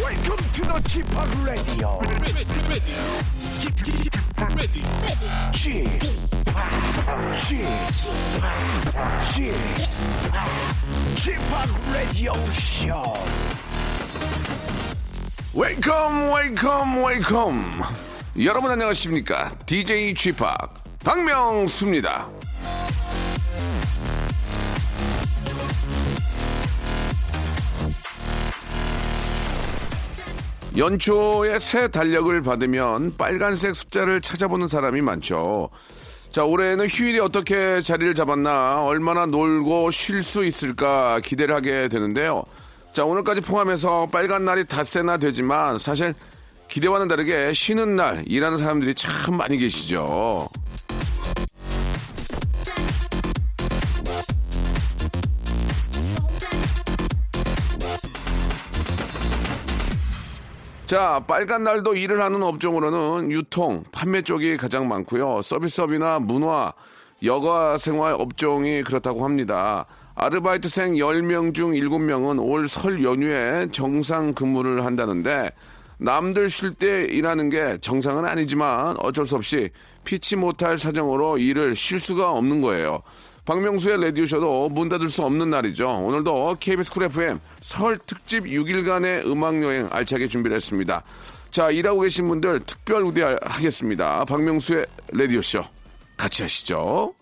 Welcome to the G-POP Radio. G-POP Radio Show. Welcome, welcome, welcome. 여러분 안녕하십니까? DJ G-POP 박명수입니다. 연초에 새 달력을 받으면 빨간색 숫자를 찾아보는 사람이 많죠. 자, 올해는 휴일이 어떻게 자리를 잡았나, 얼마나 놀고 쉴 수 있을까 기대를 하게 되는데요. 자, 오늘까지 포함해서 빨간 날이 닷새나 되지만 사실 기대와는 다르게 쉬는 날 일하는 사람들이 참 많이 계시죠. 자, 빨간 날도 일을 하는 업종으로는 유통, 판매 쪽이 가장 많고요. 서비스업이나 문화, 여가생활 업종이 그렇다고 합니다. 아르바이트생 10명 중 7명은 올 설 연휴에 정상 근무를 한다는데, 남들 쉴 때 일하는 게 정상은 아니지만 어쩔 수 없이 피치 못할 사정으로 일을 쉴 수가 없는 거예요. 박명수의 라디오쇼도 문 닫을 수 없는 날이죠. 오늘도 KBS 쿨 FM 설 특집 6일간의 음악여행 알차게 준비를 했습니다. 자, 일하고 계신 분들 특별 우대하겠습니다. 박명수의 라디오쇼 같이 하시죠.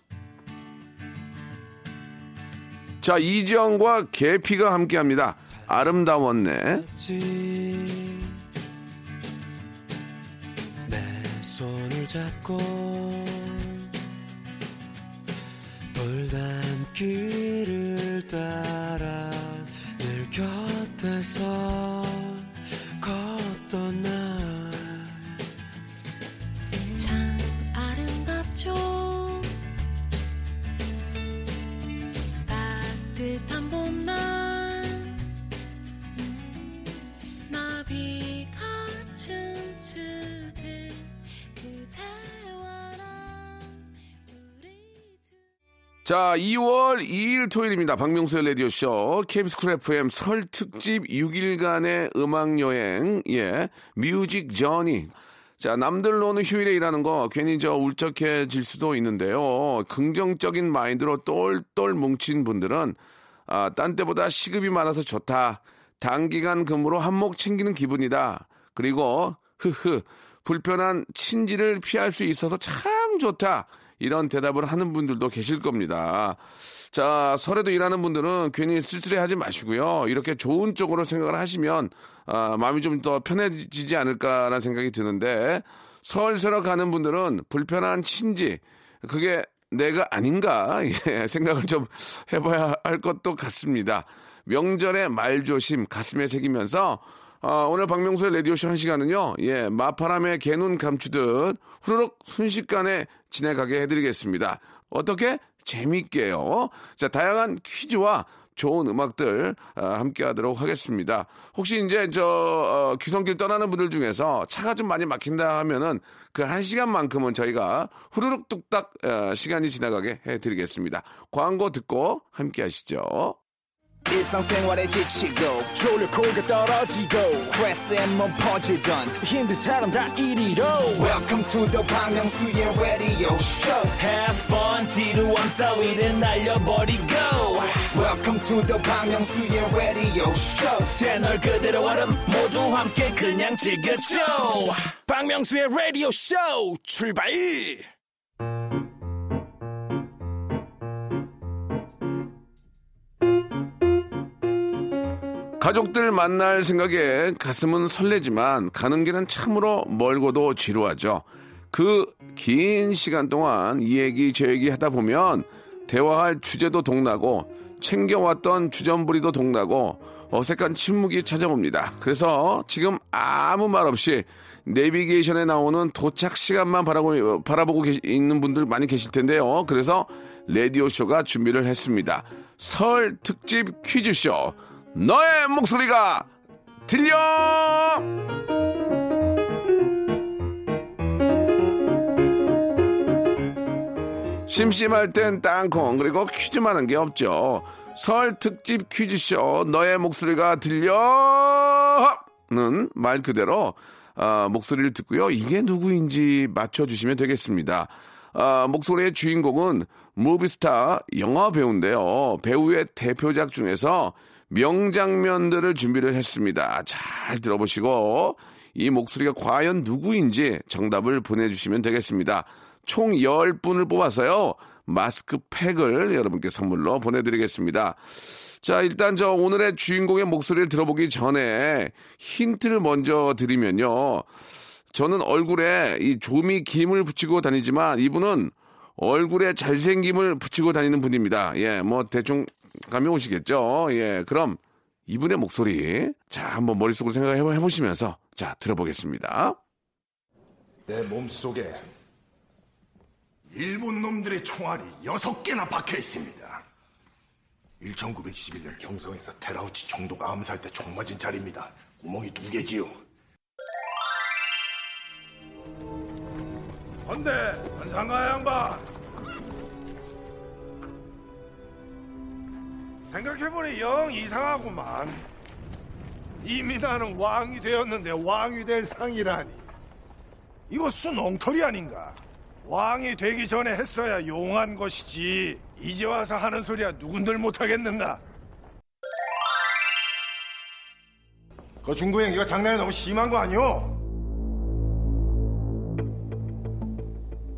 자, 이지영과 계피가 함께합니다. 아름다웠네. 내 손을 잡고 길을 따라 늘 곁에서 걷던 날 참 아름답죠. 따뜻한 봄날 나비가 춤추듯 그대와라. 자, 2월 2일 토요일입니다. 박명수의 라디오쇼 KBS 쿨 FM 설 특집 6일간의 음악여행, 예, 뮤직 저니. 자, 남들로는 휴일에 일하는 거 괜히 저 울적해질 수도 있는데요. 긍정적인 마인드로 똘똘 뭉친 분들은 딴 때보다 시급이 많아서 좋다. 단기간 근무로 한몫 챙기는 기분이다. 그리고 불편한 친지를 피할 수 있어서 참 좋다. 이런 대답을 하는 분들도 계실 겁니다. 자, 설에도 일하는 분들은 괜히 쓸쓸해하지 마시고요. 이렇게 좋은 쪽으로 생각을 하시면 마음이 좀 더 편해지지 않을까라는 생각이 드는데, 설 새러 가는 분들은 불편한 친지, 그게 내가 아닌가, 예, 생각을 좀 해봐야 할 것도 같습니다. 명절에 말조심 가슴에 새기면서 오늘 박명수의 라디오쇼 한 시간은요, 예, 마파람의 개눈 감추듯 후루룩 순식간에 진행하게 해드리겠습니다. 어떻게? 재밌게요. 자, 다양한 퀴즈와 좋은 음악들 함께 하도록 하겠습니다. 혹시 이제 귀성길 떠나는 분들 중에서 차가 좀 많이 막힌다 하면은 그 한 시간만큼은 저희가 후루룩 뚝딱 시간이 지나가게 해드리겠습니다. 광고 듣고 함께 하시죠. 일상생활에 지치고, 졸려 코가 떨어지고, 스트레스에 몸 퍼지던, 힘든 사람 다 이리로. Welcome to the 박명수의 radio show. Have fun, 지루함 따위를 날려버리고. Welcome to the 박명수의 radio show. 채널 그대로 와름 모두 함께 그냥 즐겨줘. 박명수의 radio show, 출발! 가족들 만날 생각에 가슴은 설레지만 가는 길은 참으로 멀고도 지루하죠. 그 긴 시간 동안 이 얘기 저 얘기 하다 보면 대화할 주제도 동나고 챙겨왔던 주전부리도 동나고 어색한 침묵이 찾아옵니다. 그래서 지금 아무 말 없이 내비게이션에 나오는 도착 시간만 바라보고 있는 분들 많이 계실 텐데요. 그래서 라디오쇼가 준비를 했습니다. 설 특집 퀴즈쇼. 너의 목소리가 들려! 심심할 땐 땅콩, 그리고 퀴즈만 한 게 없죠. 설 특집 퀴즈쇼, 너의 목소리가 들려! 는 말 그대로 목소리를 듣고요. 이게 누구인지 맞춰주시면 되겠습니다. 목소리의 주인공은 무비스타 영화배우인데요. 배우의 대표작 중에서 명장면들을 준비를 했습니다. 잘 들어보시고 이 목소리가 과연 누구인지 정답을 보내주시면 되겠습니다. 총 10분을 뽑아서요. 마스크팩을 여러분께 선물로 보내드리겠습니다. 자, 일단 저 오늘의 주인공의 목소리를 들어보기 전에 힌트를 먼저 드리면요. 저는 얼굴에 이 조미 김을 붙이고 다니지만 이분은 얼굴에 잘생김을 붙이고 다니는 분입니다. 예, 뭐 대충 감이 오시겠죠. 예, 그럼 이분의 목소리 자 한번 머릿속으로 생각해 보시면서 자 들어보겠습니다. 내 몸속에 일본 놈들의 총알이 6개나 박혀 있습니다. 1911년 경성에서 테라우치 총독 암살 때 총 맞은 자리입니다. 구멍이 2개지요. 헌데 관상가 양반, 생각해보니 영 이상하구만. 이미 나는 왕이 되었는데 왕이 될 상이라니. 이거 순엉터리 아닌가? 왕이 되기 전에 했어야 용한 것이지 이제 와서 하는 소리야 누군들 못하겠는가? 그 중구형 이거 장난이 너무 심한 거 아니오?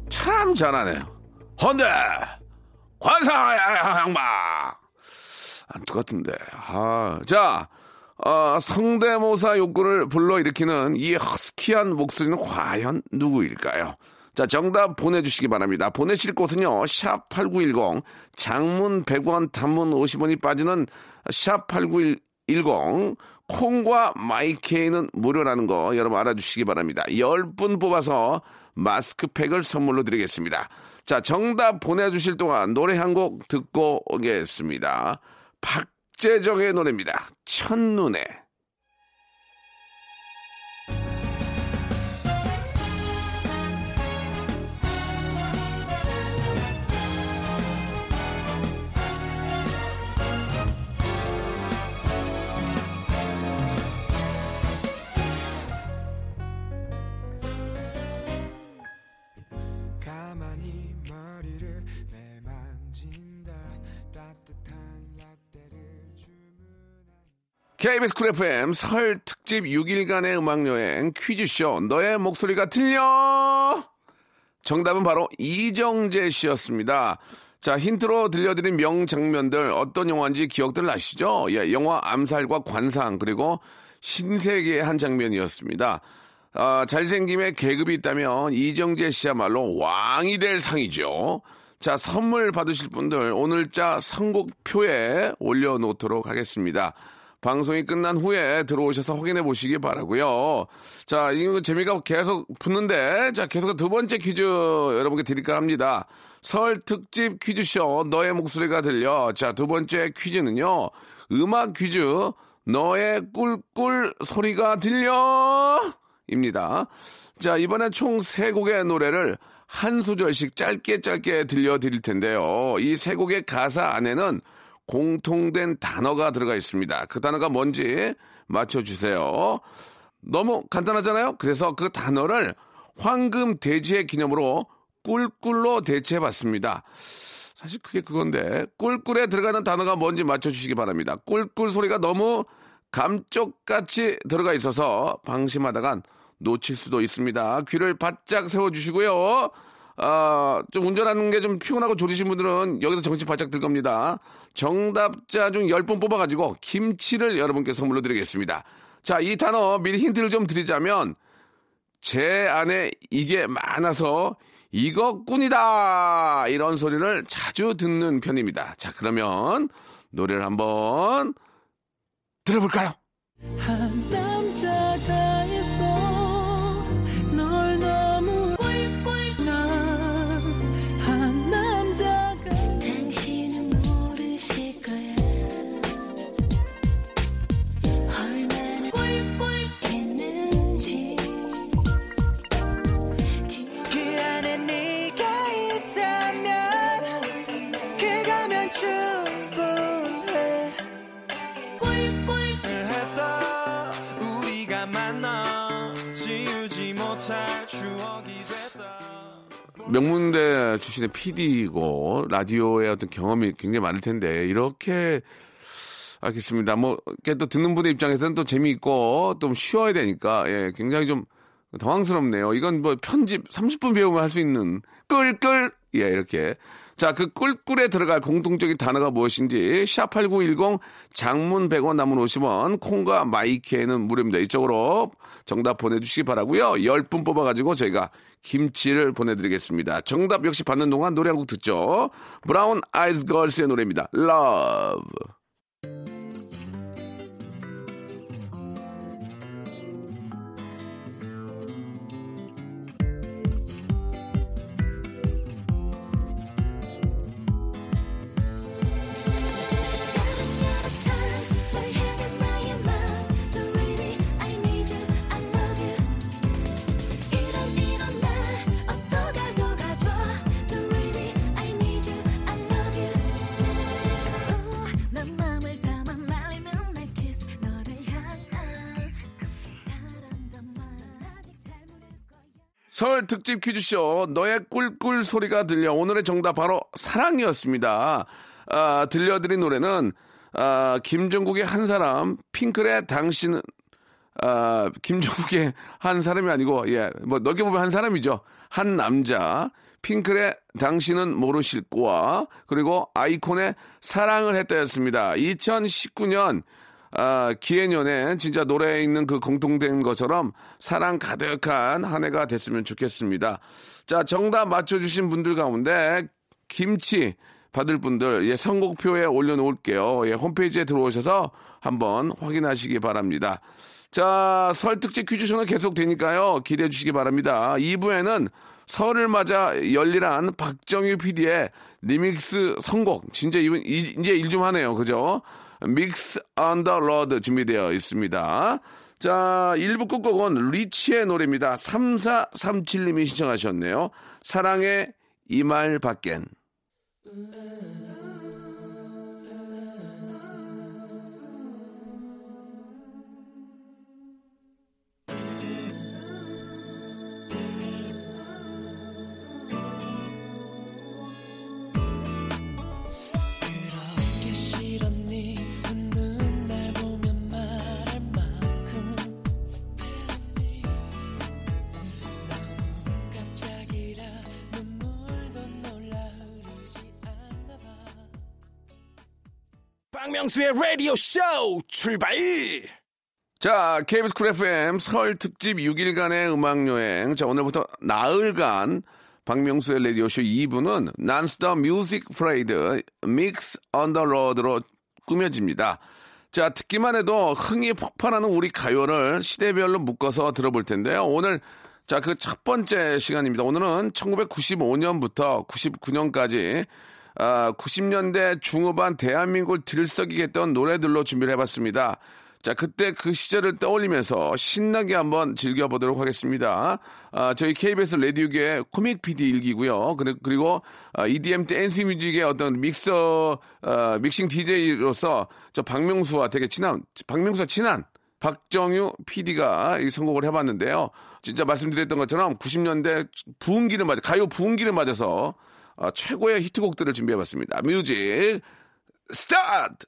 참 잘하네요. 헌데 관상 양반 안 똑같은데. 자, 성대모사 욕구를 불러일으키는 이 허스키한 목소리는 과연 누구일까요? 자, 정답 보내주시기 바랍니다. 보내실 곳은요, 샵8910, 장문 100원, 단문 50원이 빠지는 샵8910, 콩과 마이케이는 무료라는 거 여러분 알아주시기 바랍니다. 10분 뽑아서 마스크팩을 선물로 드리겠습니다. 자, 정답 보내주실 동안 노래 한 곡 듣고 오겠습니다. 박재정의 노래입니다. 첫눈에. KBS 쿨 FM 설 특집 6일간의 음악여행 퀴즈쇼 너의 목소리가 들려. 정답은 바로 이정재 씨였습니다. 자, 힌트로 들려드린 명장면들 어떤 영화인지 기억들 나시죠? 예, 영화 암살과 관상 그리고 신세계의 한 장면이었습니다. 잘생김에 계급이 있다면 이정재 씨야말로 왕이 될 상이죠. 자, 선물 받으실 분들 오늘 자 선곡표에 올려놓도록 하겠습니다. 방송이 끝난 후에 들어오셔서 확인해 보시기 바라고요. 자, 이거 재미가 계속 붙는데, 자, 계속 두 번째 퀴즈 여러분께 드릴까 합니다. 설 특집 퀴즈쇼 너의 목소리가 들려. 자, 두 번째 퀴즈는요. 음악 퀴즈 너의 꿀꿀 소리가 들려입니다. 자, 이번엔 총 3곡의 노래를 한 소절씩 짧게 들려드릴 텐데요. 이 3곡의 가사 안에는 공통된 단어가 들어가 있습니다. 그 단어가 뭔지 맞춰주세요. 너무 간단하잖아요. 그래서 그 단어를 황금 돼지의 기념으로 꿀꿀로 대체해봤습니다. 사실 그게 그건데 꿀꿀에 들어가는 단어가 뭔지 맞춰주시기 바랍니다. 꿀꿀 소리가 너무 감쪽같이 들어가 있어서 방심하다간 놓칠 수도 있습니다. 귀를 바짝 세워주시고요. 좀 운전하는 게 좀 피곤하고 졸리신 분들은 여기서 정신 바짝 들 겁니다. 정답자 중 10분 뽑아가지고 김치를 여러분께 선물로 드리겠습니다. 자, 이 단어 미리 힌트를 좀 드리자면 제 안에 이게 많아서 이것뿐이다 이런 소리를 자주 듣는 편입니다. 자, 그러면 노래를 한번 들어볼까요? 한 남자가 충분해. 꿀꿀. 만나 지우지 못할 추억이 됐다. 명문대 출신의 PD이고 라디오의 어떤 경험이 굉장히 많을 텐데 이렇게 알겠습니다. 뭐 또 듣는 분의 입장에서는 또 재미있고 좀 쉬어야 되니까 예, 굉장히 좀 당황스럽네요. 이건 뭐 편집 30분 배우면 할 수 있는 꿀꿀 예 이렇게. 자, 그 꿀꿀에 들어갈 공통적인 단어가 무엇인지 #8910 장문 100원 남은 50원 콩과 마이케는 무료입니다. 이쪽으로 정답 보내주시기 바라고요. 10분 뽑아가지고 저희가 김치를 보내드리겠습니다. 정답 역시 받는 동안 노래 한 곡 듣죠. 브라운 아이즈 걸스의 노래입니다. Love. 설 특집 퀴즈쇼 너의 꿀꿀 소리가 들려 오늘의 정답 바로 사랑이었습니다. 아, 들려드린 노래는 김종국의 한 사람 핑클의 당신은 김종국의 한 사람이 아니고 예, 뭐 넓게 보면 한 사람이죠. 한 남자 핑클의 당신은 모르실 거와 그리고 아이콘의 사랑을 했다였습니다. 2019년 기해년에 진짜 노래에 있는 그 공통된 것처럼 사랑 가득한 한 해가 됐으면 좋겠습니다. 자, 정답 맞춰주신 분들 가운데 김치 받을 분들, 예, 선곡표에 올려놓을게요. 예, 홈페이지에 들어오셔서 한번 확인하시기 바랍니다. 자, 설 특집 퀴즈쇼는 계속 되니까요. 기대해 주시기 바랍니다. 2부에는 설을 맞아 열일한 박정유 PD의 리믹스 선곡. 진짜 이제 일 좀 하네요. 그죠? 믹스 on the road 준비되어 있습니다. 자, 1부 끝곡은 리치의 노래입니다. 3437님이 신청하셨네요. 사랑의 이 말 밖엔. 박명수의 라디오 쇼 출발! 자, KBS 쿨 FM 설 특집 6일간의 음악여행. 자, 오늘부터 나흘간 박명수의 라디오 쇼 2부는 난스타 뮤직 프레이드 믹스 on the road로 꾸며집니다. 자, 듣기만 해도 흥이 폭발하는 우리 가요를 시대별로 묶어서 들어볼 텐데요. 오늘 자, 그 첫 번째 시간입니다. 오늘은 1995년부터 99년까지 90년대 중후반 대한민국을 들썩이게 했던 노래들로 준비를 해봤습니다. 자, 그때 그 시절을 떠올리면서 신나게 한번 즐겨보도록 하겠습니다. 저희 KBS 라디오계의 코믹 PD 일기고요. 그리고 EDM 때 NC 뮤직의 어떤 믹싱 DJ로서 저 박명수와 친한 박정유 PD가 이 선곡을 해봤는데요. 진짜 말씀드렸던 것처럼 90년대 가요 부흥기를 맞아서 최고의 히트곡들을 준비해봤습니다. 뮤직 스타트!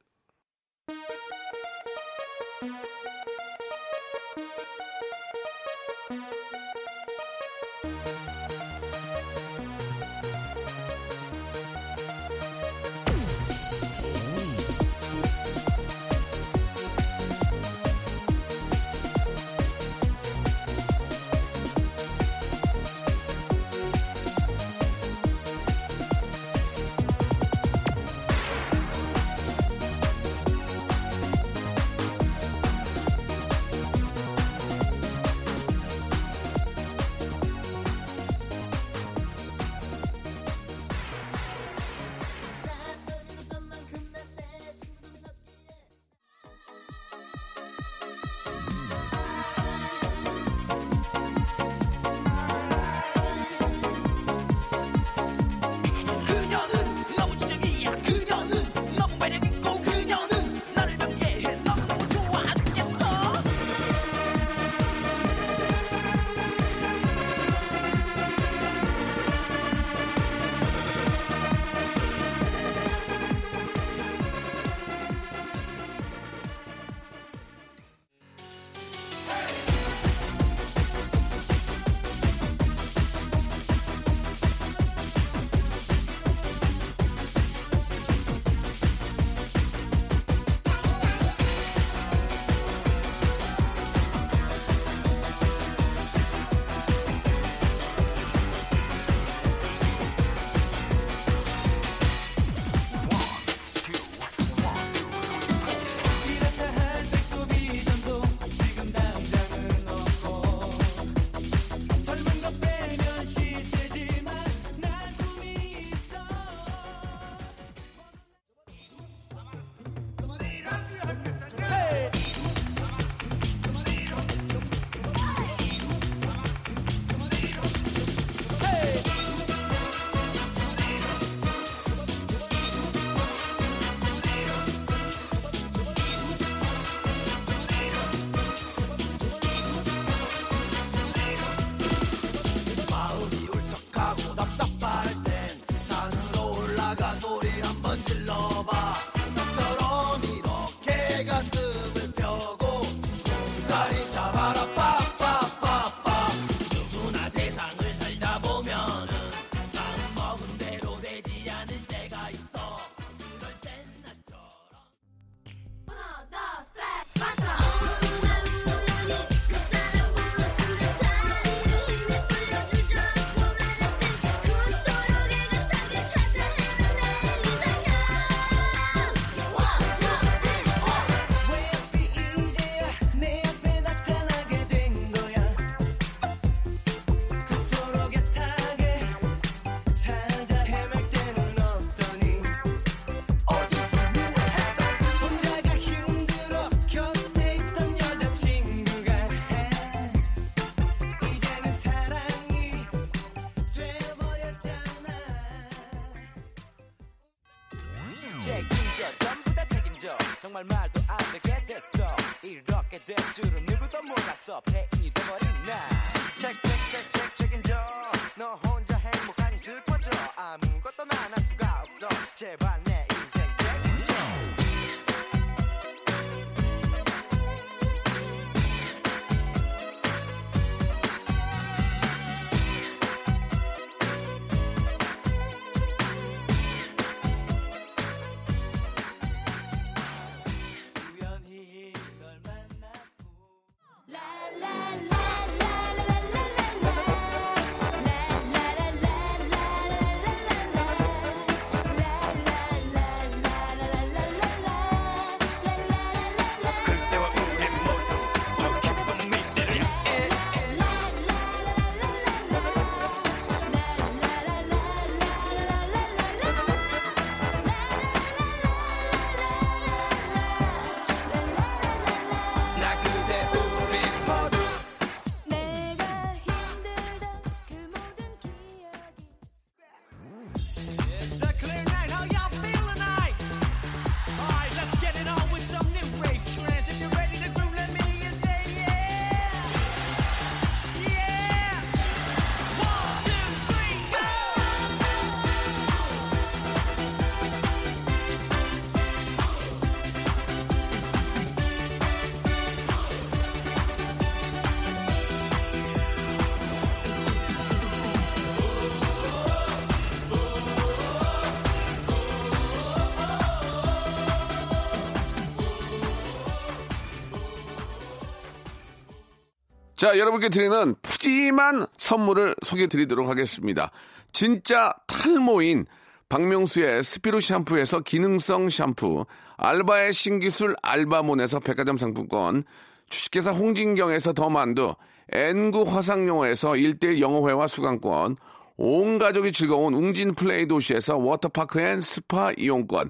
책임져 전부 다 책임져 정말 말도 안 되게 됐어 이렇게 될 줄은 누구도 몰랐어 폐인이 돼버린 나 책책책책 책임져 너 혼자 행복하니 슬퍼져 아무것도 난 할 수가 없어 제발 내 인생 책임져 자, 여러분께 드리는 푸짐한 선물을 소개드리도록 하겠습니다. 진짜 탈모인 박명수의 스피루 샴푸에서 기능성 샴푸, 알바의 신기술 알바몬에서 백화점 상품권, 주식회사 홍진경에서 더만두, N9 화상영어에서 1:1 영어회화 수강권, 온 가족이 즐거운 웅진플레이 도시에서 워터파크 앤 스파 이용권,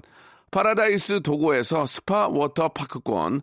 파라다이스 도고에서 스파 워터파크권,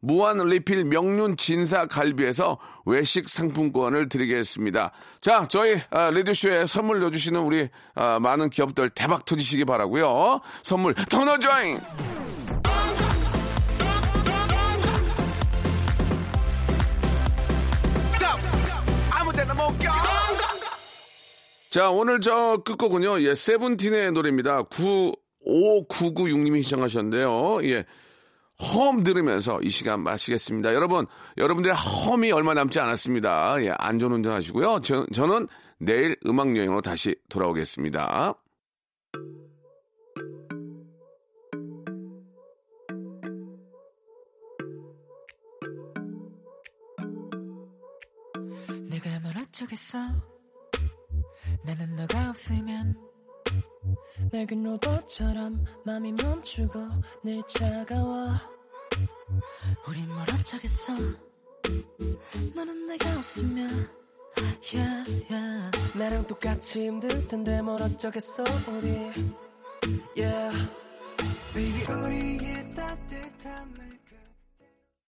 무한 리필 명륜 진사 갈비에서 외식 상품권을 드리겠습니다. 자, 저희 라디오쇼에 선물 넣어주시는 우리 많은 기업들 대박 터지시기 바라고요. 선물 더 넣어줘잉! 자, 오늘 저 끝곡은요. 예, 세븐틴의 노래입니다. 95996님이 시청하셨는데요. 예. 험 들으면서 이 시간 마치겠습니다. 여러분, 여러분들의 험이 얼마 남지 않았습니다. 예, 안전운전 하시고요. 저는 내일 음악여행으로 다시 돌아오겠습니다. 내가 뭘 어쩌겠어 나는 너가 없으면 낡은 로봇처럼 맘이 멈추고 늘 차가워 우린 뭘 어쩌겠어 너는 내가 없으면 yeah, yeah. 나랑 똑같이 힘들텐데 뭘 어쩌겠어 우리 yeah. Baby 우리의